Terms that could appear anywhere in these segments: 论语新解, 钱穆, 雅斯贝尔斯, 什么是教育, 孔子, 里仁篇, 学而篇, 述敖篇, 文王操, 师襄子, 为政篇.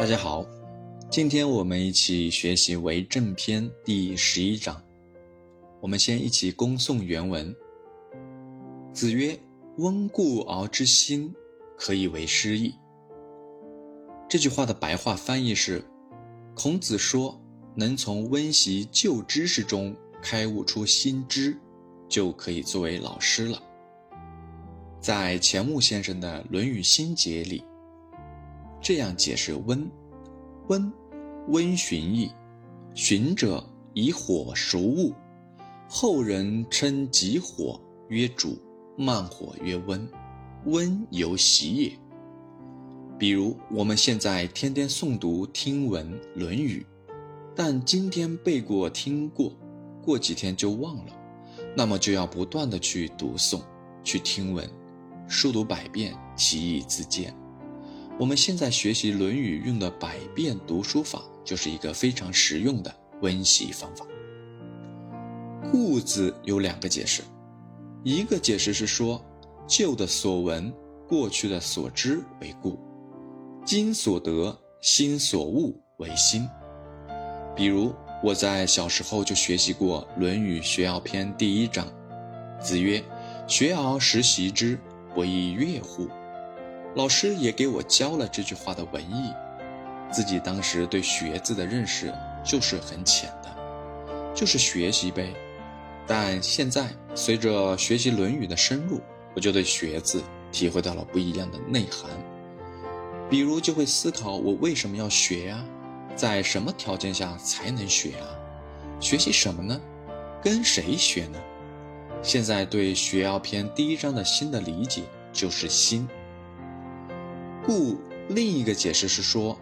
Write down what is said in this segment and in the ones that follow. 大家好，今天我们一起学习为政篇第11章。我们先一起恭诵原文。子曰：温故敖之心，可以为师矣。这句话的白话翻译是，孔子说，能从温习旧知识中开悟出新知，就可以作为老师了。在钱穆先生的《论语新解》里，这样解释温：温循矣，循者以火熟物，后人称急火曰煮，慢火曰温，温犹习也。比如我们现在天天诵读听闻《论语》，但今天背过听过，过几天就忘了，那么就要不断的去读诵去听闻，书读百遍，其义自见。我们现在学习《论语》用的百遍读书法，就是一个非常实用的温习方法。故字有两个解释，一个解释是说，旧的所闻，过去的所知为故，今所得，新所悟为新。比如我在小时候就学习过《论语学而篇》第1章，子曰：学而时习之，不亦说乎？老师也给我教了这句话的文意，自己当时对学字的认识就是很浅的，就是学习呗。但现在随着学习《论语》的深入，我就对学字体会到了不一样的内涵。比如就会思考，我为什么要学啊？在什么条件下才能学啊？学习什么呢？跟谁学呢？现在对《学而篇》第1章的新的理解就是新。故另一个解释是说，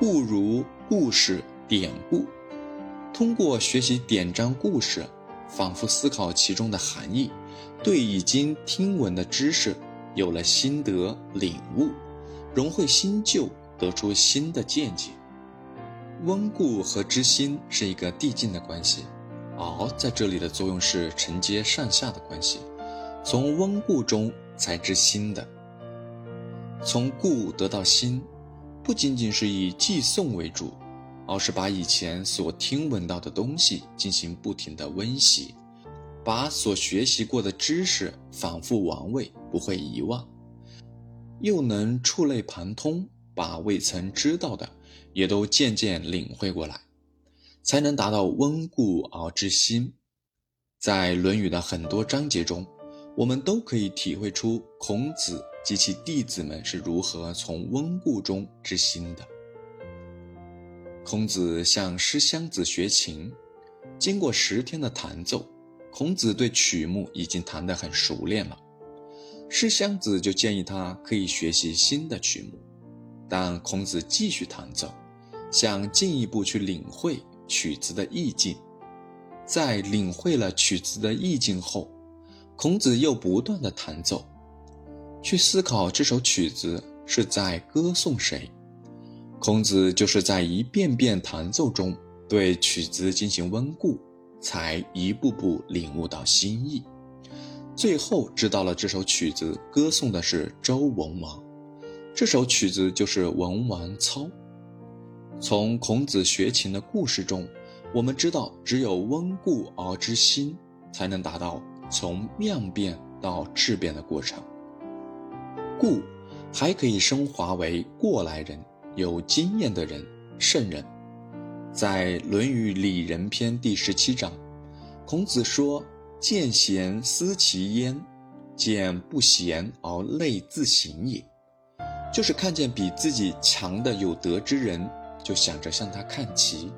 故如故事典故，通过学习典章故事，反复思考其中的含义，对已经听闻的知识有了心得领悟，融会新旧，得出新的见解。温故和知新是一个递进的关系，敖在这里的作用是承接上下的关系，从温故中才知新的。从故得到新，不仅仅是以记诵为主，而是把以前所听闻到的东西进行不停的温习，把所学习过的知识反复玩味，不会遗忘，又能触类旁通，把未曾知道的也都渐渐领会过来，才能达到温故而知新。在《论语》的很多章节中，我们都可以体会出孔子及其弟子们是如何从温故中知新的。孔子向师襄子学琴，经过10天的弹奏，孔子对曲目已经弹得很熟练了。师襄子就建议他可以学习新的曲目，但孔子继续弹奏，想进一步去领会曲子的意境。在领会了曲子的意境后，孔子又不断地弹奏，去思考这首曲子是在歌颂谁。孔子就是在一遍遍弹奏中对曲子进行温故，才一步步领悟到新意，最后知道了这首曲子歌颂的是周文王，这首曲子就是《文王操》。从孔子学琴的故事中，我们知道只有温故而知新，才能达到从量变到质变的过程。故还可以升华为过来人，有经验的人，圣人。在《论语里仁篇》第17章，孔子说：见贤思齐焉，见不贤而类自省也。就是看见比自己强的有德之人，就想着向他看齐，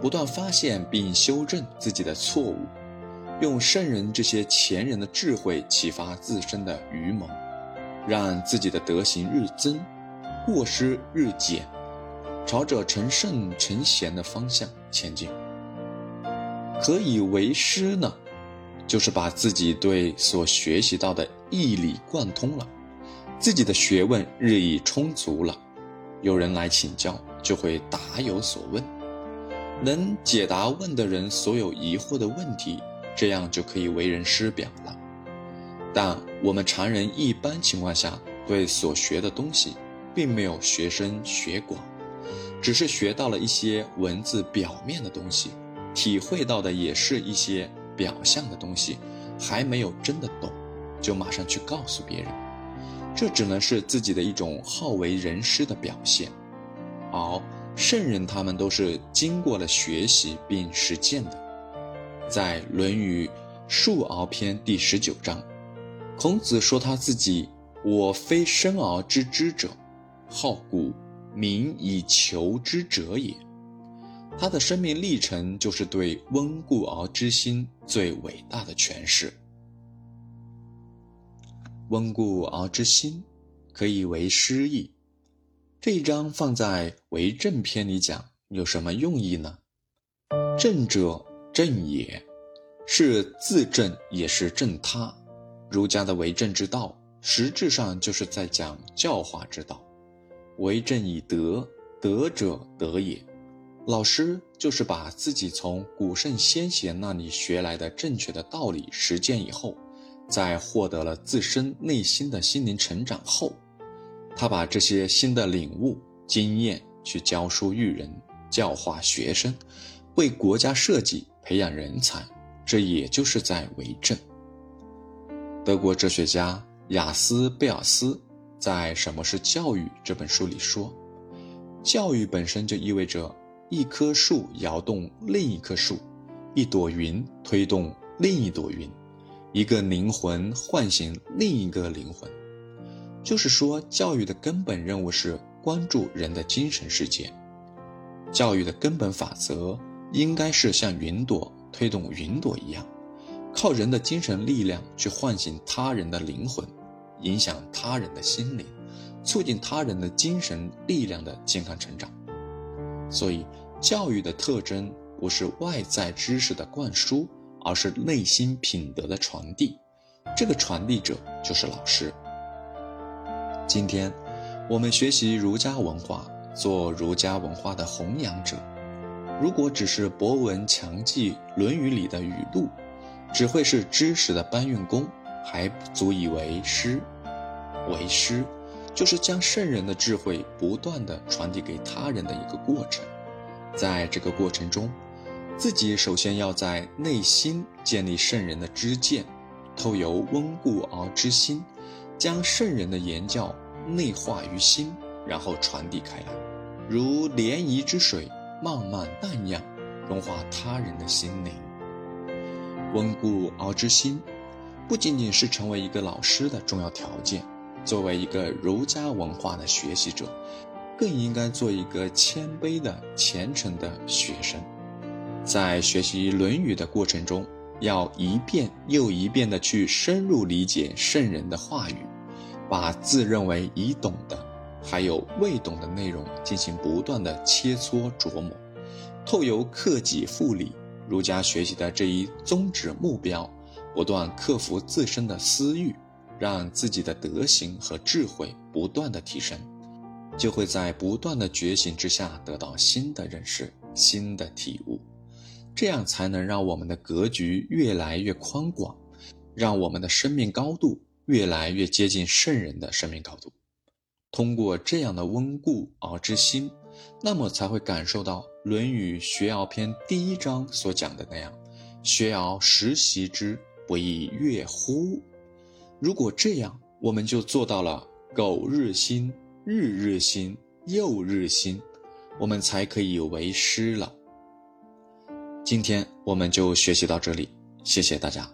不断发现并修正自己的错误，用圣人这些前人的智慧启发自身的愚蒙，让自己的德行日增，过失日减，朝着成圣成贤的方向前进。可以为师呢，就是把自己对所学习到的义理贯通了，自己的学问日益充足了，有人来请教就会答有所问，能解答问的人所有疑惑的问题，这样就可以为人师表了。但我们常人一般情况下对所学的东西并没有学深学广，只是学到了一些文字表面的东西，体会到的也是一些表象的东西，还没有真的懂，就马上去告诉别人，这只能是自己的一种好为人师的表现。而圣人他们都是经过了学习并实践的。在《论语·述敖篇》第19章，孔子说他自己：我非生而知之者，好古民以求之者也。他的生命历程就是对温故而知新最伟大的诠释。温故而知新可以为诗意，这一章放在为政篇里讲有什么用意呢？政者，正也，是自正也是正他。儒家的为政之道实质上就是在讲教化之道，为政以德，德者德也。老师就是把自己从古圣先贤那里学来的正确的道理实践以后，在获得了自身内心的心灵成长后，他把这些新的领悟经验去教书育人，教化学生，为国家设计，培养人才，这也就是在为政。德国哲学家雅斯贝尔斯在《什么是教育》这本书里说，教育本身就意味着一棵树摇动另一棵树，一朵云推动另一朵云，一个灵魂唤醒另一个灵魂。就是说，教育的根本任务是关注人的精神世界。教育的根本法则应该是像云朵推动云朵一样，靠人的精神力量去唤醒他人的灵魂，影响他人的心灵，促进他人的精神力量的健康成长。所以教育的特征不是外在知识的灌输，而是内心品德的传递，这个传递者就是老师。今天我们学习儒家文化，做儒家文化的弘扬者，如果只是博闻强记《论语》里的语录，只会是知识的搬运工，还不足以为师。为师就是将圣人的智慧不断地传递给他人的一个过程。在这个过程中，自己首先要在内心建立圣人的知见，透由温故而知新，将圣人的言教内化于心，然后传递开来，如涟漪之水慢慢荡漾，融化他人的心灵。温故而知新不仅仅是成为一个老师的重要条件，作为一个儒家文化的学习者，更应该做一个谦卑的虔诚的学生。在学习《论语》的过程中，要一遍又一遍地去深入理解圣人的话语，把自认为已懂的还有未懂的内容进行不断的切磋琢磨，透由克己复礼，儒家学习的这一宗旨目标，不断克服自身的私欲，让自己的德行和智慧不断的提升，就会在不断的觉醒之下得到新的认识，新的体悟。这样才能让我们的格局越来越宽广，让我们的生命高度越来越接近圣人的生命高度。通过这样的温故而知新，那么才会感受到《论语·学而篇》第1章所讲的那样，学而时习之，不亦说乎？如果这样，我们就做到了苟日新，日日新，又日新，我们才可以为师了。今天我们就学习到这里，谢谢大家。